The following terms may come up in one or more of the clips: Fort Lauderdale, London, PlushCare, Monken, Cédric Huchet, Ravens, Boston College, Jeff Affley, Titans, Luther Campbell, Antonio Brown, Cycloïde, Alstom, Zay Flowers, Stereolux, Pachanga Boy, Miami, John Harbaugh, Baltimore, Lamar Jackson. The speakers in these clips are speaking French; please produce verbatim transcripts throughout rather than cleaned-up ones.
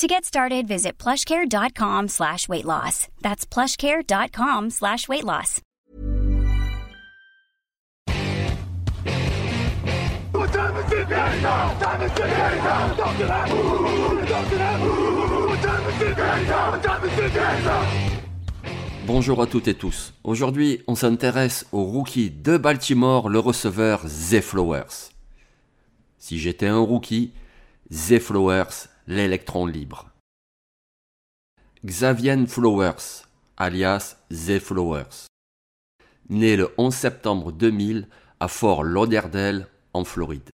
To get started, visit plushcare.com slash weight loss. That's plushcare.com slash weight loss. Bonjour à toutes et tous. Aujourd'hui, on s'intéresse au rookie de Baltimore, le receveur Zay Flowers. Si j'étais un rookie, Zay Flowers, l'électron libre. Xavier Flowers, alias Zay Flowers, né le onze septembre deux mille à Fort Lauderdale, en Floride.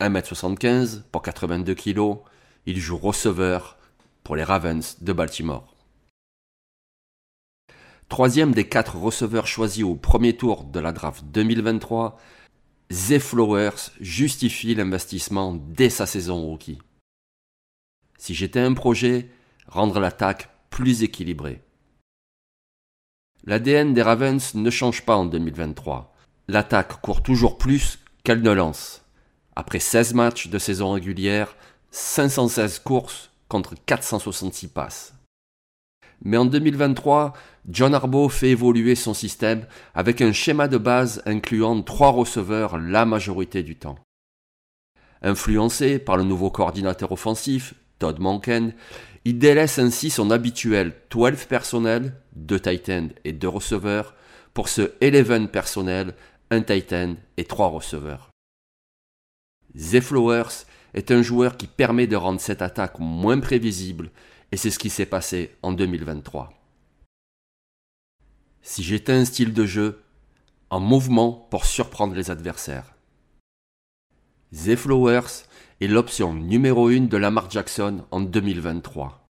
un mètre soixante-quinze pour quatre-vingt-deux kilos, il joue receveur pour les Ravens de Baltimore. Troisième des quatre receveurs choisis au premier tour de la draft deux mille vingt-trois, Zay Flowers justifie l'investissement dès sa saison rookie. Si j'étais un projet, rendre l'attaque plus équilibrée. L'A D N des Ravens ne change pas en deux mille vingt-trois. L'attaque court toujours plus qu'elle ne lance. Après seize matchs de saison régulière, cinq cent seize courses contre quatre cent soixante-six passes. Mais en deux mille vingt-trois, John Harbaugh fait évoluer son système avec un schéma de base incluant trois receveurs la majorité du temps. Influencé par le nouveau coordinateur offensif, Monken, il délaisse ainsi son habituel douze personnel, deux tight ends et deux receveurs, pour ce onze personnel, un tight end et trois receveurs. Zay Flowers est un joueur qui permet de rendre cette attaque moins prévisible, et c'est ce qui s'est passé en deux mille vingt-trois. Si j'étais un style de jeu, en mouvement pour surprendre les adversaires. Zay Flowers est l'option numéro un de Lamar Jackson en deux mille vingt-trois,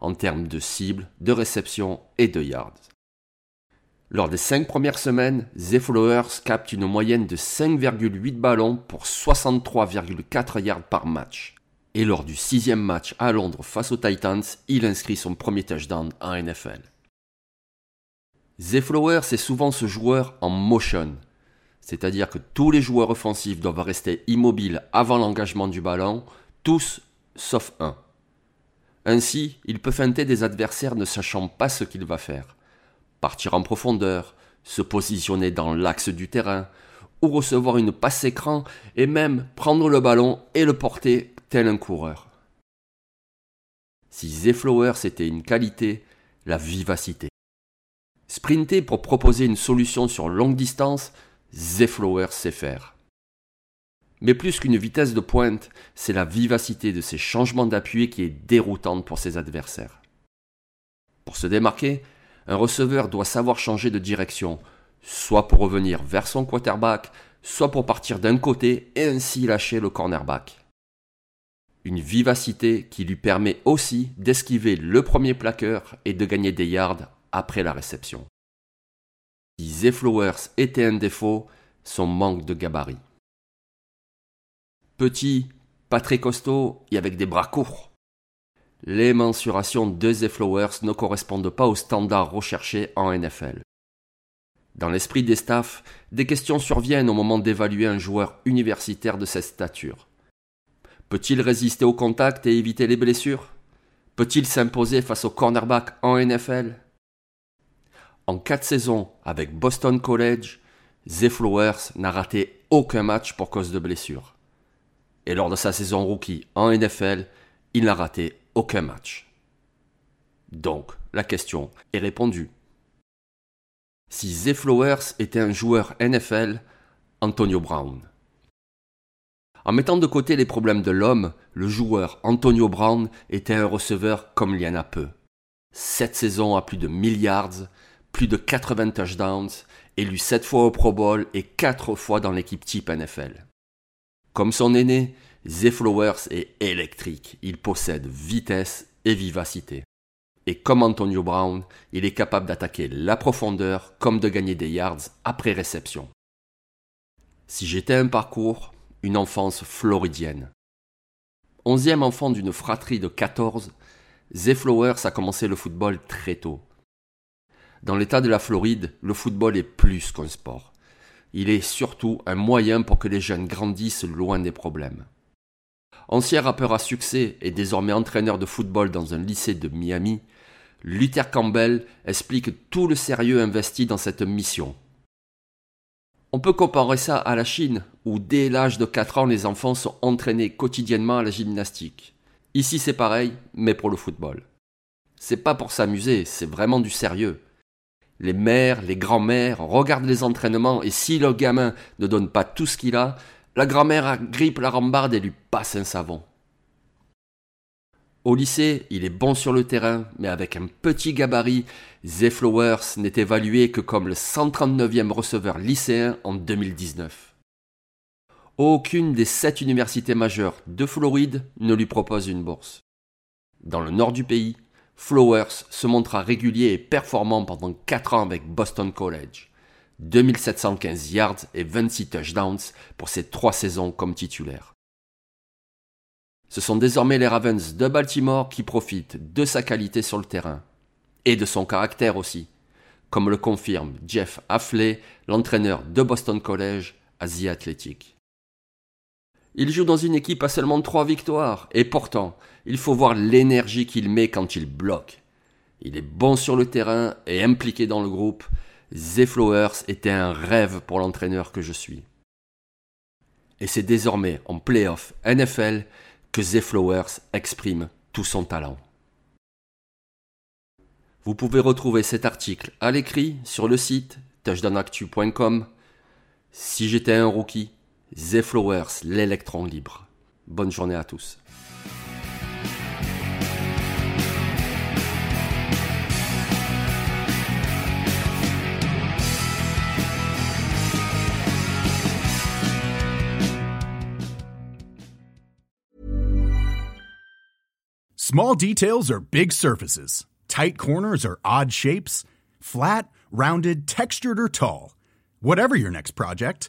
en termes de cible, de réception et de yards. Lors des cinq premières semaines, Zay Flowers capte une moyenne de cinq virgule huit ballons pour soixante-trois virgule quatre yards par match. Et lors du sixième match à Londres face aux Titans, il inscrit son premier touchdown en N F L. Zay Flowers est souvent ce joueur en motion, c'est-à-dire que tous les joueurs offensifs doivent rester immobiles avant l'engagement du ballon, tous sauf un. Ainsi, il peut feinter des adversaires ne sachant pas ce qu'il va faire. Partir en profondeur, se positionner dans l'axe du terrain, ou recevoir une passe écran et même prendre le ballon et le porter tel un coureur. Si Zay Flowers était une qualité, la vivacité. Sprinter pour proposer une solution sur longue distance, Zay Flowers sait faire. Mais plus qu'une vitesse de pointe, c'est la vivacité de ses changements d'appui qui est déroutante pour ses adversaires. Pour se démarquer, un receveur doit savoir changer de direction, soit pour revenir vers son quarterback, soit pour partir d'un côté et ainsi lâcher le cornerback. Une vivacité qui lui permet aussi d'esquiver le premier plaqueur et de gagner des yards après la réception. Si Zay Flowers était un défaut, son manque de gabarit. Petit, pas très costaud et avec des bras courts. Les mensurations de Zay Flowers ne correspondent pas aux standards recherchés en N F L. Dans l'esprit des staffs, des questions surviennent au moment d'évaluer un joueur universitaire de cette stature. Peut-il résister au contact et éviter les blessures ? Peut-il s'imposer face au cornerback en N F L ? En quatre saisons avec Boston College, Zay Flowers n'a raté aucun match pour cause de blessure. Et lors de sa saison rookie en N F L, il n'a raté aucun match. Donc, la question est répondue. si Zay Flowers était un joueur N F L, Antonio Brown. En mettant de côté les problèmes de l'homme, le joueur Antonio Brown était un receveur comme il y en a peu. Sept saisons à plus de mille yards, plus de quatre-vingts touchdowns, élu sept fois au Pro Bowl et quatre fois dans l'équipe type N F L. Comme son aîné, Zay Flowers est électrique, il possède vitesse et vivacité. Et comme Antonio Brown, il est capable d'attaquer la profondeur comme de gagner des yards après réception. Si j'étais un parcours, une enfance floridienne. Onzième enfant d'une fratrie de quatorze, Zay Flowers a commencé le football très tôt. Dans l'état de la Floride, le football est plus qu'un sport. Il est surtout un moyen pour que les jeunes grandissent loin des problèmes. Ancien rappeur à succès et désormais entraîneur de football dans un lycée de Miami, Luther Campbell explique tout le sérieux investi dans cette mission. On peut comparer ça à la Chine, où dès l'âge de quatre ans, les enfants sont entraînés quotidiennement à la gymnastique. Ici c'est pareil, mais pour le football. C'est pas pour s'amuser, c'est vraiment du sérieux. Les mères, les grands-mères regardent les entraînements et si le gamin ne donne pas tout ce qu'il a, la grand-mère agrippe la rambarde et lui passe un savon. Au lycée, il est bon sur le terrain, mais avec un petit gabarit, Zay Flowers n'est évalué que comme le cent trente-neuvième receveur lycéen en deux mille dix-neuf. Aucune des sept universités majeures de Floride ne lui propose une bourse. Dans le nord du pays, Flowers se montra régulier et performant pendant quatre ans avec Boston College. deux mille sept cent quinze yards et vingt-six touchdowns pour ses trois saisons comme titulaire. Ce sont désormais les Ravens de Baltimore qui profitent de sa qualité sur le terrain. Et de son caractère aussi, comme le confirme Jeff Affley, l'entraîneur de Boston College à The Athletic. Il joue dans une équipe à seulement trois victoires, et pourtant, il faut voir l'énergie qu'il met quand il bloque. Il est bon sur le terrain et impliqué dans le groupe. Zay Flowers était un rêve pour l'entraîneur que je suis. Et c'est désormais en play-off N F L que Zay Flowers exprime tout son talent. Vous pouvez retrouver cet article à l'écrit sur le site touchdown actu point com. Si j'étais un rookie, Zay Flowers, l'électron libre. Bonne journée à tous. Small details or big surfaces, tight corners or odd shapes, flat, rounded, textured, or tall. Whatever your next project,